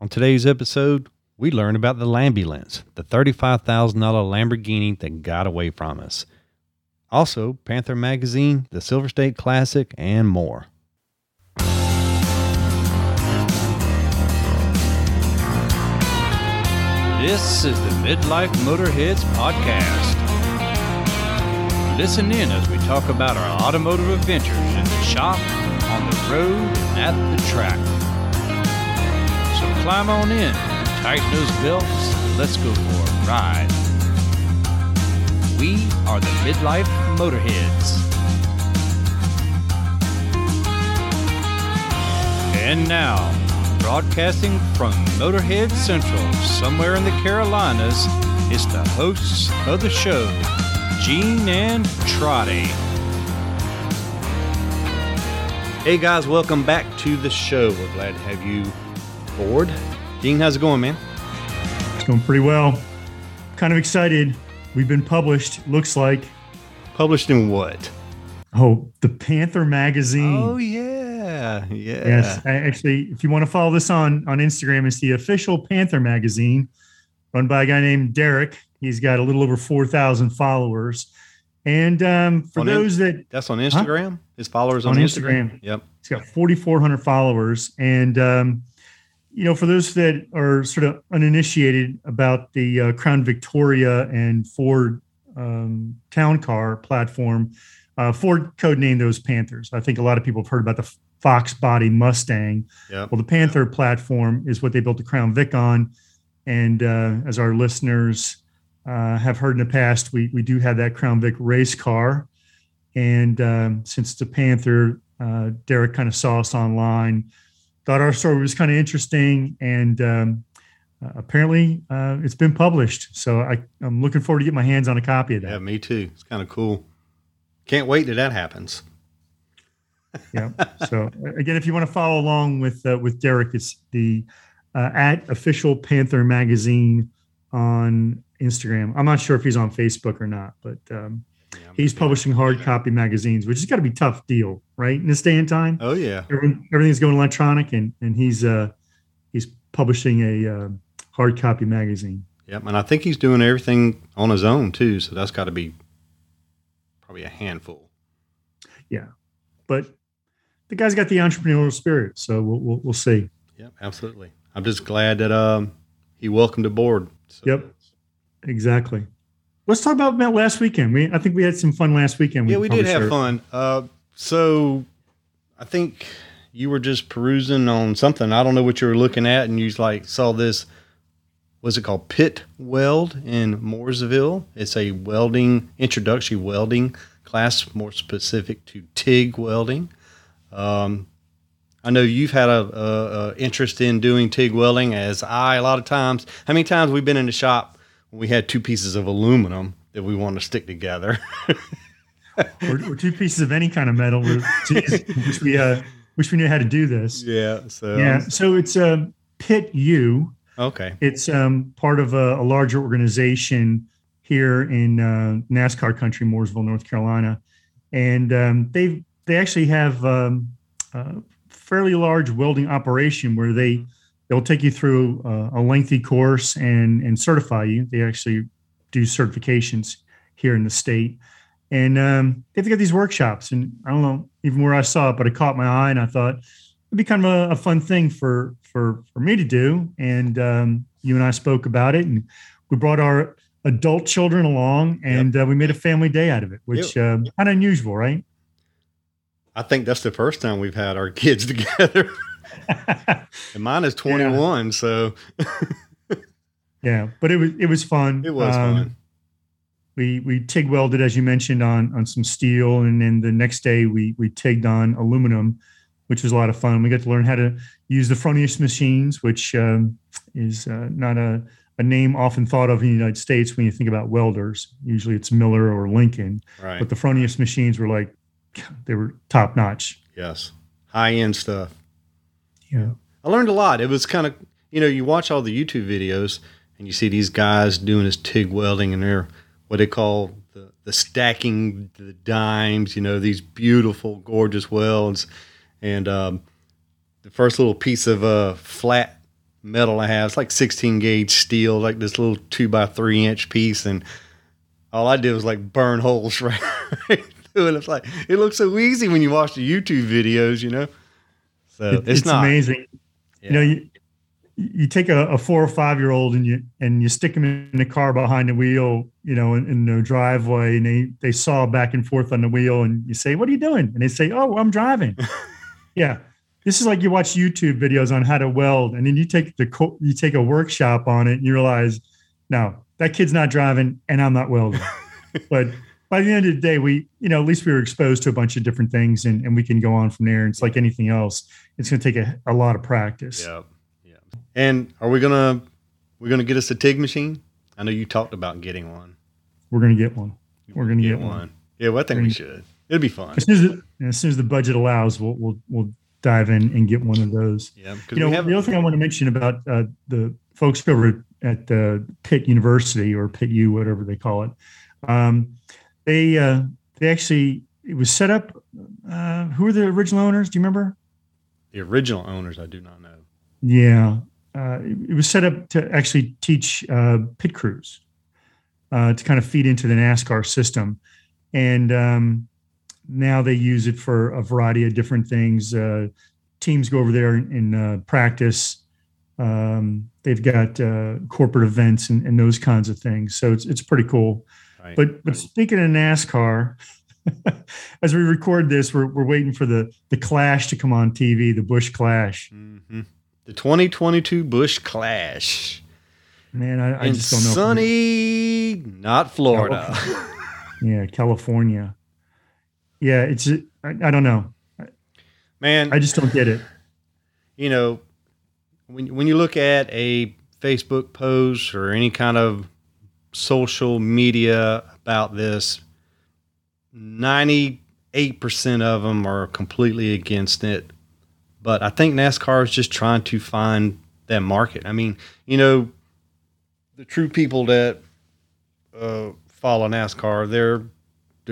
On today's episode, we learn about the Lambulance, the $35,000 Lamborghini that got away from us. Also, Panther Magazine, the Silver State Classic, and more. This is the Midlife Motorheads podcast. Listen in as we talk about our automotive adventures in the shop, on the road, and at the track. So climb on in, tighten those belts, and let's go for a ride. We are the Midlife Motorheads. And now, broadcasting from Motorhead Central, somewhere in the Carolinas, is the hosts of the show, Gene and Trotty. Hey guys, welcome back to the show. We're glad to have you aboard. Gene, how's it going, man? It's going pretty well. Kind of excited. We've been published, looks like. Published in what? Oh, the Panther Magazine. Oh, yeah. Yeah. Yes. Actually, if you want to follow this on Instagram, it's the official Panther Magazine, run by a guy named Derek. He's got a little over 4,000 followers. And for those that's on Instagram? Huh? His followers on Instagram. Yep. He's got 4,400 followers. And, you know, for those that are sort of uninitiated about the Crown Victoria and Ford Town Car platform, Ford codenamed those Panthers. I think a lot of people have heard about the Fox Body Mustang. Yep. Well, the Panther platform is what they built the Crown Vic on. And as our listeners have heard in the past, we do have that Crown Vic race car. And since the Panther, Derek kind of saw us online, thought our story was kind of interesting, and apparently it's been published. So I'm looking forward to get my hands on a copy of that. Yeah, me too. It's kind of cool. Can't wait till that happens. Yeah. So again, if you want to follow along with Derek, it's the at official Panther Magazine on Instagram. I'm not sure if he's on Facebook or not, but he's publishing hard copy magazines, which has got to be a tough deal, right? In this day and time. Oh yeah, everything's going electronic, and he's publishing a hard copy magazine. Yep, and I think he's doing everything on his own too. So that's got to be probably a handful. Yeah, but the guy's got the entrepreneurial spirit, so we'll see. Yep, absolutely. I'm just glad that he welcomed aboard. So. Yep, exactly. Let's talk about last weekend. I think we had some fun last weekend. Yeah, we did have fun. So I think you were just perusing on something. I don't know what you were looking at, and you saw this. Was it called Pit Weld in Mooresville? It's a welding introductory welding class, more specific to TIG welding. I know you've had a interest in doing TIG welding, as a lot of times. How many times we've been in the shop? We had two pieces of aluminum that we want to stick together. or two pieces of any kind of metal, which we knew how to do this. Yeah. So it's Pit U. Okay. It's part of a larger organization here in NASCAR country, Mooresville, North Carolina. And they actually have a fairly large welding operation where they'll take you through a lengthy course and certify you. They actually do certifications here in the state. And they've got these workshops. And I don't know even where I saw it, but it caught my eye. And I thought it'd be kind of a fun thing for me to do. And you and I spoke about it. And we brought our adult children along. And we made a family day out of it, which kind of unusual, right? I think that's the first time we've had our kids together. And mine is 21, so yeah, but it was fun. It was fun. We TIG welded, as you mentioned, on some steel, and then the next day we TIG'd on aluminum, which was a lot of fun. We got to learn how to use the Fronius machines, which is not a name often thought of in the United States when you think about welders. Usually it's Miller or Lincoln, right? But the Fronius machines were they were top notch. Yes, high end stuff. Yeah, I learned a lot. It was kind of, you watch all the YouTube videos and you see these guys doing this TIG welding, and they're what they call the stacking the dimes, these beautiful, gorgeous welds. And the first little piece of flat metal I have. It's like 16 gauge steel, like this little 2x3 inch piece. And all I did was like burn holes right through it. It's like, it looks so easy when you watch the YouTube videos, you know? So it's not amazing. Yeah. You know, you take a 4 or 5 year old and you stick them in the car behind the wheel, you know, in their driveway, and they saw back and forth on the wheel, and you say, "What are you doing?" And they say, "Oh, I'm driving." Yeah. This is like you watch YouTube videos on how to weld, and then you take a workshop on it, and you realize, no, that kid's not driving, and I'm not welding. But by the end of the day, at least we were exposed to a bunch of different things, and we can go on from there. And it's like anything else; it's going to take a lot of practice. Yeah, yeah. And are we gonna get us a TIG machine? I know you talked about getting one. We're gonna get one. We're gonna get one. Yeah, well, I think we should. It'll be fun. As soon as the budget allows, we'll dive in and get one of those. Yeah, the other thing I want to mention about the folks over at Pitt University, or Pitt U, whatever they call it, they actually, it was set up. Who were the original owners? Do you remember? The original owners, I do not know. Yeah, it was set up to actually teach pit crews to kind of feed into the NASCAR system, and now they use it for a variety of different things. Teams go over there and practice. They've got corporate events and those kinds of things. So it's pretty cool. Right. But speaking of NASCAR, as we record this, we're waiting for the Clash to come on TV, the Bush Clash. Mm-hmm. The 2022 Bush Clash. Man, I just don't know. Sunny, not Florida. Yeah, California. Yeah, it's I don't know. Man, I just don't get it. You know, when you look at a Facebook post or any kind of social media about this, 98% of them are completely against it. But I think NASCAR is just trying to find that market. I mean, you know, the true people that follow NASCAR, they're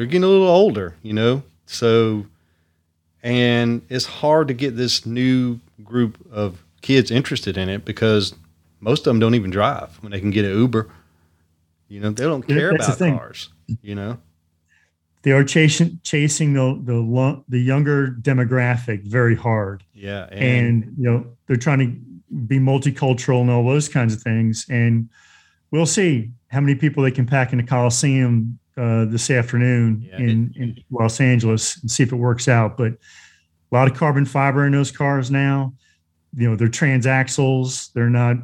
getting a little older, you know, so, and it's hard to get this new group of kids interested in it because most of them don't even drive when they can get an Uber. You know, they don't care about cars, you know. They are chasing the younger demographic very hard. Yeah. And, you know, they're trying to be multicultural and all those kinds of things. And we'll see how many people they can pack in the Coliseum this afternoon in Los Angeles and see if it works out. But a lot of carbon fiber in those cars now. You know, they're transaxles. They're not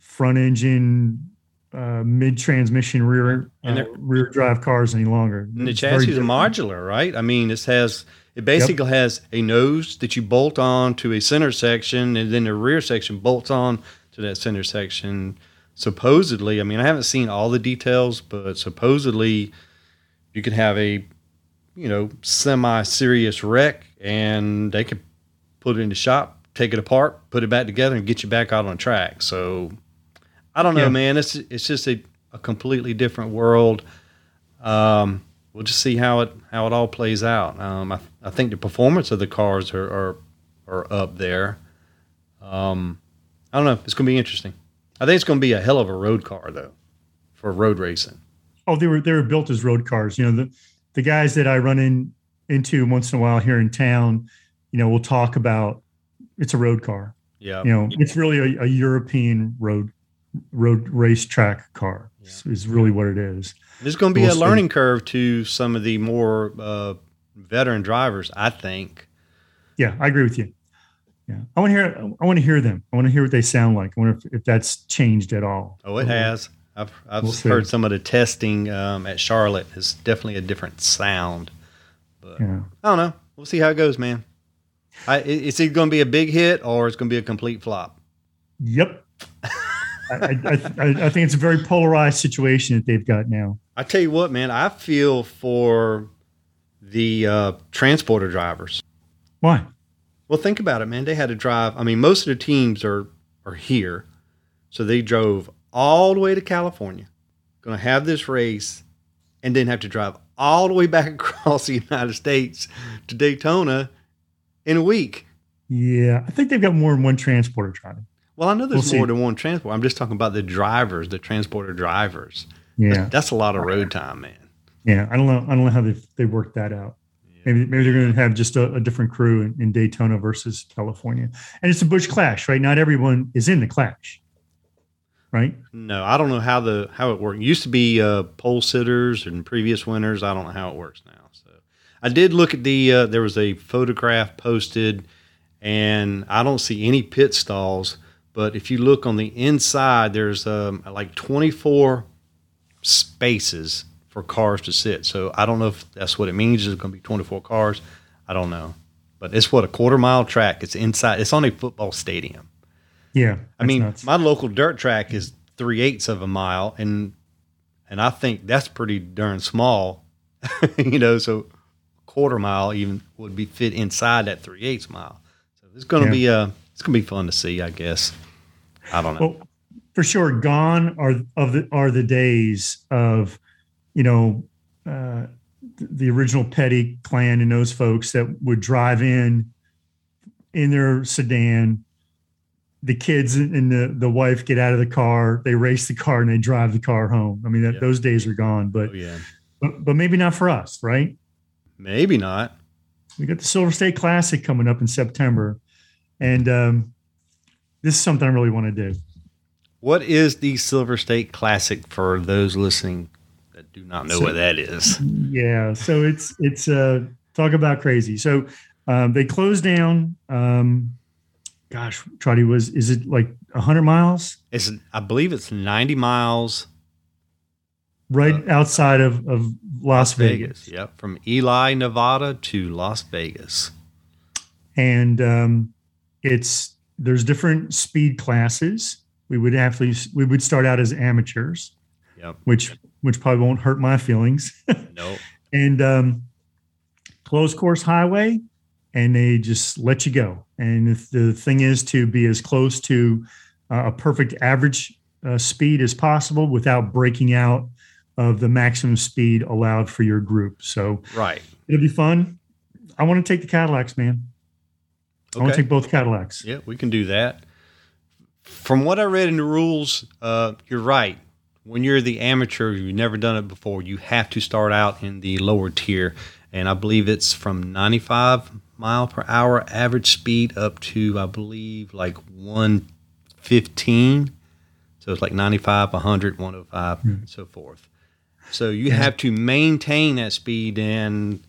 front engine, mid-transmission rear and rear drive chars any longer. And the chassis is modular, right? I mean, it basically has a nose that you bolt on to a center section, and then the rear section bolts on to that center section. Supposedly, I mean, I haven't seen all the details, but supposedly you could have a, you know, semi-serious wreck, and they could put it in the shop, take it apart, put it back together, and get you back out on track. So I don't know, man. It's just a completely different world. We'll just see how it all plays out. I think the performance of the cars are up there. I don't know. It's going to be interesting. I think it's going to be a hell of a road car, though, for road racing. Oh, they were built as road cars. You know, the guys that I run into once in a while here in town, you know, we'll talk about it's a road car. Yeah, you know, it's really a European road racetrack car is really what it is. There's going to be a learning curve to some of the more veteran drivers, I think. Yeah, I agree with you. Yeah, I want to hear them. I want to hear what they sound like. I wonder if that's changed at all. Oh, it has. I've heard some of the testing at Charlotte. It's definitely a different sound. But yeah. I don't know. We'll see how it goes, man. It's either going to be a big hit or it's going to be a complete flop. Yep. I think it's a very polarized situation that they've got now. I tell you what, man. I feel for the transporter drivers. Why? Well, think about it, man. They had to drive. I mean, most of the teams are here. So they drove all the way to California, going to have this race, and then have to drive all the way back across the United States to Daytona in a week. Yeah. I think they've got more than one transporter driving. Well, I know there's more than one transport. I'm just talking about the drivers, the transporter drivers. Yeah. That's a lot of road time, man. Yeah. I don't know how they worked that out. Yeah. Maybe they're going to have just a different crew in Daytona versus California. And it's a Bush Clash, right? Not everyone is in the Clash, right? No, I don't know how it worked. It used to be pole sitters and previous winners. I don't know how it works now. So I did look at there was a photograph posted, and I don't see any pit stalls. But if you look on the inside, there's like 24 spaces for cars to sit. So I don't know if that's what it means. There's going to be 24 cars. I don't know. But it's a quarter-mile track. It's inside. It's on a football stadium. Yeah. I mean, nuts. My local dirt track is 3/8 of a mile, and I think that's pretty darn small, you know, so quarter-mile even would be fit inside that 3/8 mile. So it's going to be it's going to be fun to see, I guess. I don't know. Well, for sure, gone are the days of, you know, the original Petty clan and those folks that would drive in their sedan. The kids and the wife get out of the car. They race the car and they drive the car home. I mean, those days are gone. But, but maybe not for us, right? Maybe not. We got the Silver State Classic coming up in September. And this is something I really want to do. What is the Silver State Classic for those listening that do not know what that is? Yeah, so it's talk about crazy. So they closed down. Trotty is it like 100 miles? I believe it's 90 miles. Right outside of Las Vegas. Yep, from Eli, Nevada to Las Vegas, and. There's different speed classes. We would start out as amateurs, which probably won't hurt my feelings. No. And closed course highway, and they just let you go. And if the thing is to be as close to a perfect average speed as possible without breaking out of the maximum speed allowed for your group. So it'll be fun. I want to take the Cadillacs, man. Okay. I want to take both Cadillacs. Yeah, we can do that. From what I read in the rules, you're right. When you're the amateur, you've never done it before, you have to start out in the lower tier. And I believe it's from 95 mile per hour average speed up to, I believe, like 115. So it's like 95, 100, 105, and so forth. So you have to maintain that speed. And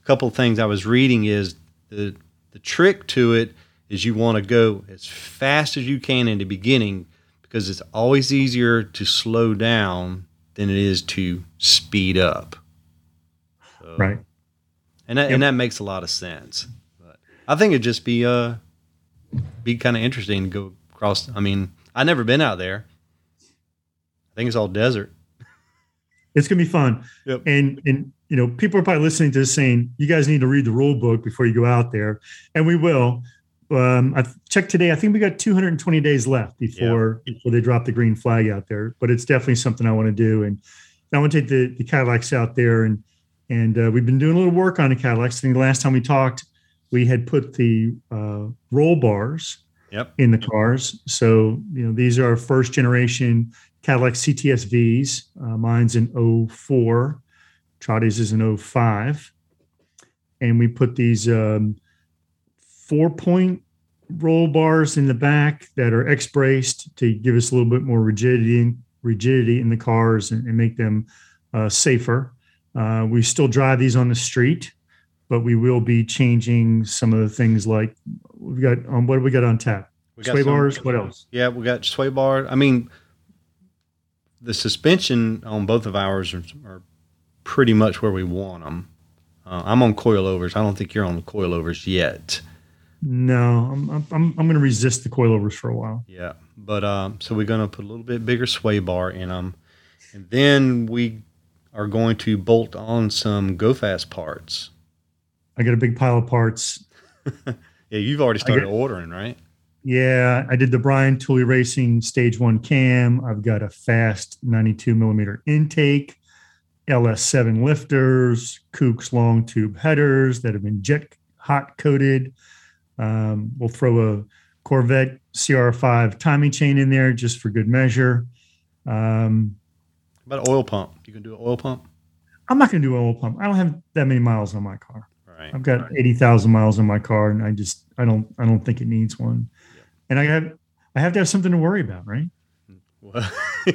a couple of things I was reading is the trick to it is you want to go as fast as you can in the beginning, because it's always easier to slow down than it is to speed up. So, right. And that makes a lot of sense. But I think it'd just be kind of interesting to go across. I mean, I've never been out there. I think it's all desert. It's going to be fun. Yep. And you know, people are probably listening to this saying, you guys need to read the rule book before you go out there. And we will. I checked today. I think we got 220 days left before they drop the green flag out there. But it's definitely something I want to do. And I want to take the Cadillacs out there. And we've been doing a little work on the Cadillacs. I think the last time we talked, we had put the roll bars in the cars. So, you know, these are first generation Cadillac CTSVs. Mine's an 04. Trotty's is an 05, and we put these 4-point roll bars in the back that are X-braced to give us a little bit more rigidity in the cars and make them safer. We still drive these on the street, but we will be changing some of the things like we've got what have we got on tap? Sway bars. What else? Yeah, we got sway bars. I mean, the suspension on both of ours are pretty much where we want them. I'm on coilovers. I don't think you're on coilovers yet. No, I'm going to resist the coilovers for a while. Yeah, but so we're going to put a little bit bigger sway bar in them, and then we are going to bolt on some go fast parts. I got a big pile of parts. You've already started ordering, right? Yeah, I did the Brian Toolie Racing Stage 1 cam. I've got a fast 92 millimeter intake. LS7 lifters, Kooks long tube headers that have been jet hot coated. We'll throw Corvette CR5 timing chain in there just for good measure. About oil pump? You can do an oil pump? I'm not going to do an oil pump. I don't have that many miles on my car. Right. I've got 80,000 miles on my car, and I don't think it needs one. Yeah. And I have to have something to worry about, right? Well,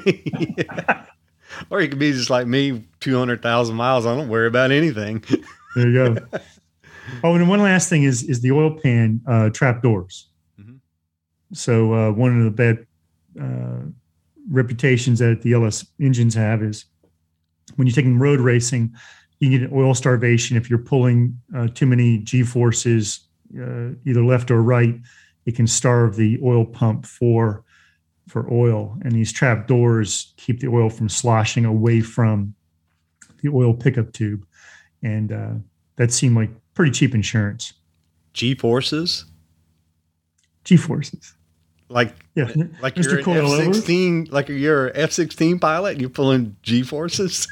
yeah. Or you could be just like me, 200,000 miles. I don't worry about anything. There you go. Oh, and one last thing is the oil pan trap doors. Mm-hmm. So one of the bad reputations that the LS engines have is when you're taking road racing, you get oil starvation if you're pulling too many G-forces, either left or right. It can starve the oil pump for oil, and these trap doors keep the oil from sloshing away from the oil pickup tube, and that seemed like pretty cheap insurance. G-forces. Like you're F-16, like you're an F-16 pilot and you're pulling G-forces?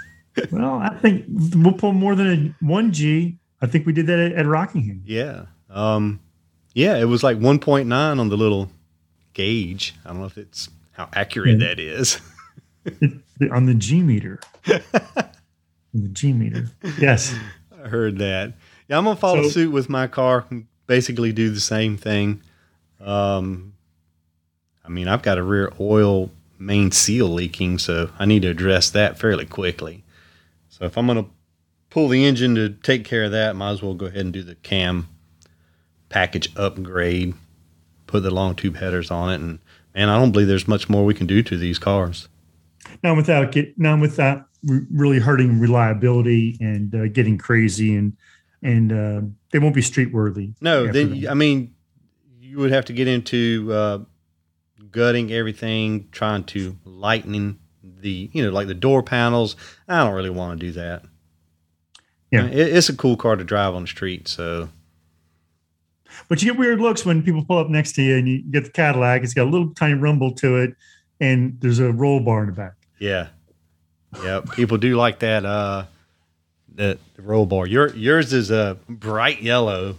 Well, I think we'll pull more than one G. I think we did that at Rockingham. Yeah. It was like 1.9 on the little gauge. I don't know if it's how accurate that is. On the G meter. Yes. I heard that. Yeah, I'm going to follow suit with my car and basically do the same thing. I mean, I've got a rear oil main seal leaking, so I need to address that fairly quickly. So if I'm going to pull the engine to take care of that, might as well go ahead and do the cam package upgrade, put the long tube headers on it. And man, I don't believe there's much more we can do to these cars. Not without really hurting reliability and getting crazy and they won't be street worthy. No, I mean, you would have to get into gutting everything, trying to lighten the, like the door panels. I don't really want to do that. Yeah. I mean, it's a cool car to drive on the street. So, but you get weird looks when people pull up next to you and you get the Cadillac. It's got a little tiny rumble to it, and there's a roll bar in the back. Yeah. Yeah. People do like that. The roll bar. Yours is a bright yellow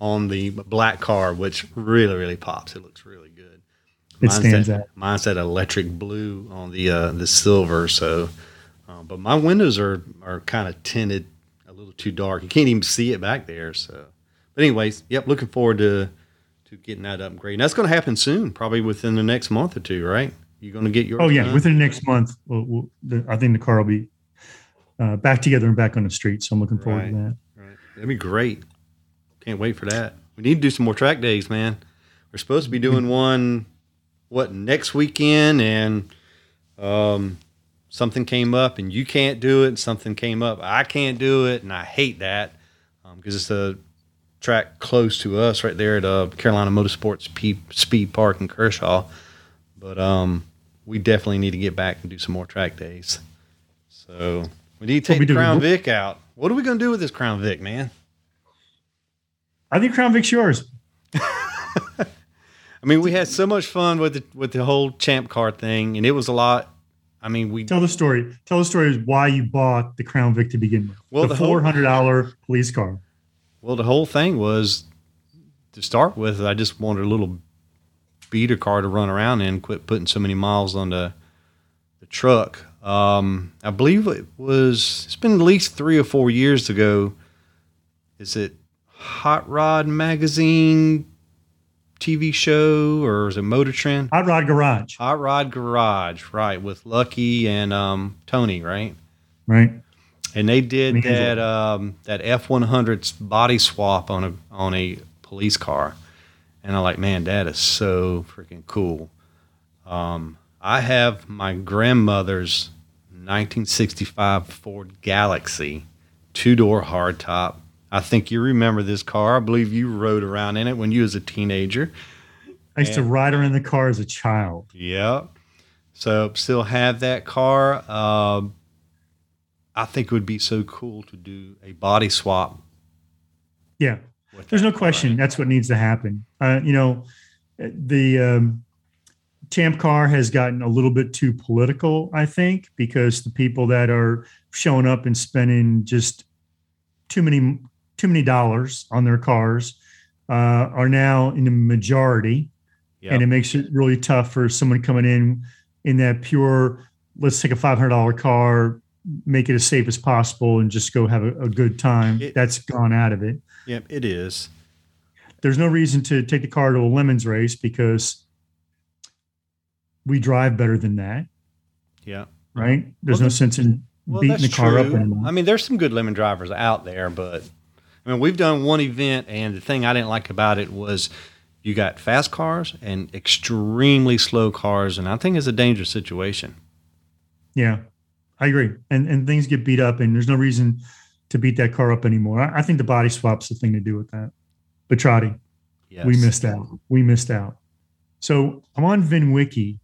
on the black car, which really, really pops. It looks really good. It stands out. Mine said electric blue on the silver. So, but my windows are kind of tinted a little too dark. You can't even see it back there. So, but anyways, yep. Looking forward to getting that upgrade. And that's going to happen soon, probably within the next month or two, right? You're going to get your. Oh yeah, within the next month, I think the car will be back together and back on the street. So I'm looking forward to that. Right. That'd be great. Can't wait for that. We need to do some more track days, man. We're supposed to be doing one, next weekend, and something came up and you can't do it. And something came up, I can't do it. And I hate that because it's a track close to us right there at Carolina Motorsports Speed Park in Kershaw. But we definitely need to get back and do some more track days. So we need to take the Crown Vic out. What are we going to do with this Crown Vic, man? I think Crown Vic's yours. I mean, we had so much fun with the whole Champ Car thing, and it was a lot. I mean, we tell the story. Tell the story of why you bought the Crown Vic to begin with. Well, the $400 police car. Well, the whole thing was to start with. I just wanted a little beater car to run around in. Quit putting so many miles on the truck. I believe it's been at least 3 or 4 years ago. Is it Hot Rod Magazine TV show, or is it Motor Trend? Hot Rod Garage, right, with Lucky and Tony, right? Right. And they did that F100 body swap on a police car. And I'm like, man, that is so freaking cool. I have my grandmother's 1965 Ford Galaxy, 2-door hardtop. I think you remember this car. I believe you rode around in it when you was a teenager. I used to ride her in the car as a child. Yeah. So still have that car. I think it would be so cool to do a body swap. Yeah. There's no question. That's what needs to happen. The Champ Car has gotten a little bit too political, I think, because the people that are showing up and spending just too many dollars on their cars are now in the majority, Yep. And it makes it really tough for someone coming in that pure, let's take a $500 car, make it as safe as possible, and just go have a good time. That's gone out of it. Yep, it is. There's no reason to take the car to a Lemons race because we drive better than that. Yeah. Right? There's no sense in beating the car up anymore. I mean, there's some good Lemon drivers out there, but I mean, we've done one event, and the thing I didn't like about it was you got fast cars and extremely slow cars, and I think it's a dangerous situation. Yeah, I agree. And things get beat up, and there's no reason to beat that car up anymore. I think the body swap's the thing to do with that. But Trotty, yes. We missed out. So I'm on VinWiki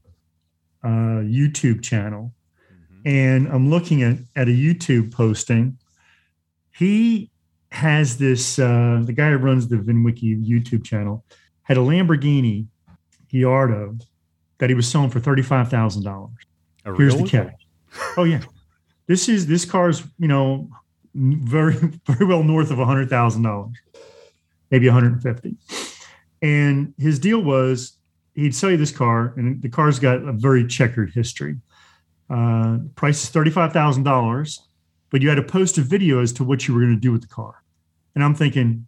YouTube channel, and I'm looking at a YouTube posting. He has this, the guy who runs the VinWiki YouTube channel had a Lamborghini Gallardo that he was selling for $35,000. Here's the catch. Oh yeah. This car's, very, very well north of $100,000, maybe 150. And his deal was he'd sell you this car, and the car's got a very checkered history. Price is $35,000, but you had to post a video as to what you were going to do with the car. And I'm thinking,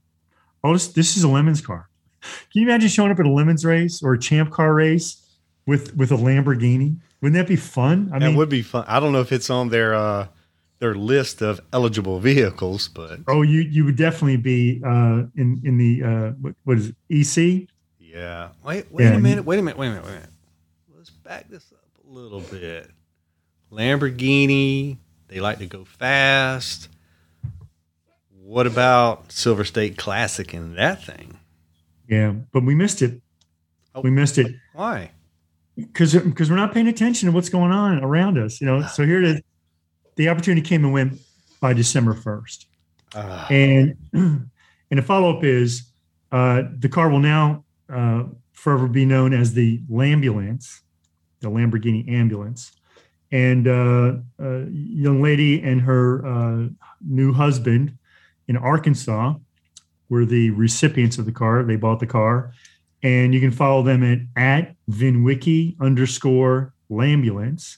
oh, this is a Lemons car. Can you imagine showing up at a Lemons race or a Champ Car race with a Lamborghini? Wouldn't that be fun? I mean, it would be fun. I don't know if it's on their list of eligible vehicles, but you would definitely be in the what is it, EC? Yeah. Wait a minute. Let's back this up a little bit. Lamborghini, they like to go fast. What about Silver State Classic and that thing? Yeah, but we missed it. Oh, we missed it. Why? Because we're not paying attention to what's going on around us. So here it is. The opportunity came and went by December 1st. And the follow-up is the car will now forever be known as the Lambulance, the Lamborghini ambulance. And a young lady and her new husband in Arkansas were the recipients of the car. They bought the car. And you can follow them at @VinWiki_Lambulance.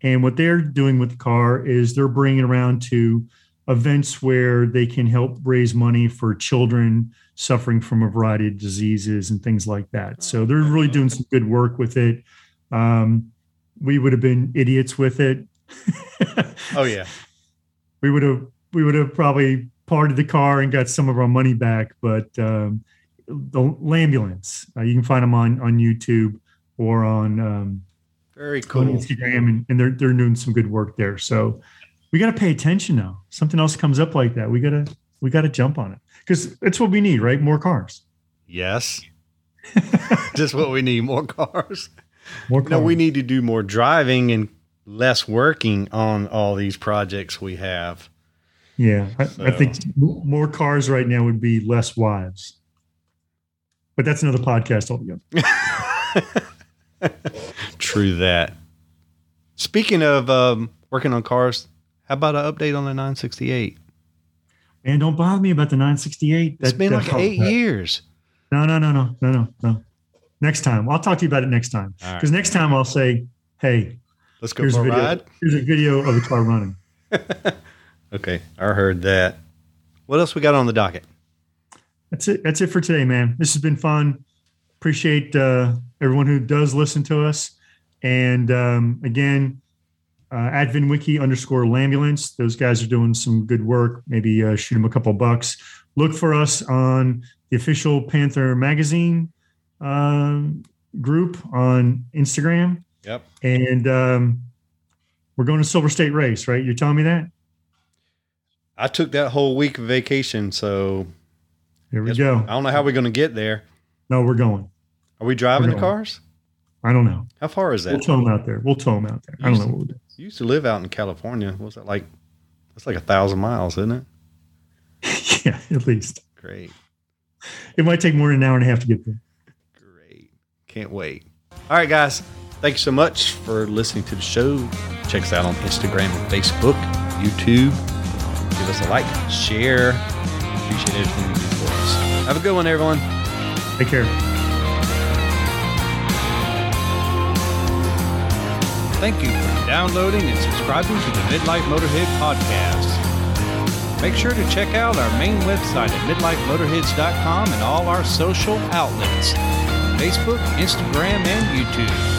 And what they're doing with the car is they're bringing it around to events where they can help raise money for children suffering from a variety of diseases and things like that. So they're really doing some good work with it. We would have been idiots with it. Oh yeah. We would have probably parted the car and got some of our money back, but the Lambulance, you can find them on YouTube or on very cool on Instagram, and they're doing some good work there. So we got to pay attention now. Something else comes up like that, we got to jump on it because that's what we need, right? More cars. Yes. Just what we need, more cars. No, we need to do more driving and less working on all these projects we have. Yeah, I think more cars right now would be less wives. But that's another podcast altogether. True that. Speaking of working on cars, how about an update on the 968? Man, don't bother me about the 968. It's been like 8 years. No. Next time. I'll talk to you about it next time. Because next time I'll say, hey, let's go for a ride. Here's a video of the car running. Okay. I heard that. What else we got on the docket? That's it. That's it for today, man. This has been fun. Appreciate everyone who does listen to us. And again, @VinWiki _Lambulance. Those guys are doing some good work. Maybe shoot them a couple bucks. Look for us on the official Panther Magazine group on Instagram. Yep. And we're going to Silver State Race, right? You're telling me that? I took that whole week of vacation, so here we go. I don't know how we're going to get there. No, we're going. Are we driving the cars? I don't know. How far is that? We'll tow them out there. I don't know what we'll do. You used to live out in California. What was that like? That's like 1,000 miles, isn't it? Yeah, at least. Great. It might take more than an hour and a half to get there. Great. Can't wait. All right, guys. Thanks so much for listening to the show. Check us out on Instagram and Facebook, YouTube. Give us a like, share. Appreciate everything you do for us. Have a good one, everyone. Take care. Thank you for downloading and subscribing to the Midlife Motorhead podcast. Make sure to check out our main website at midlifemotorheads.com and all our social outlets, Facebook, Instagram, and YouTube.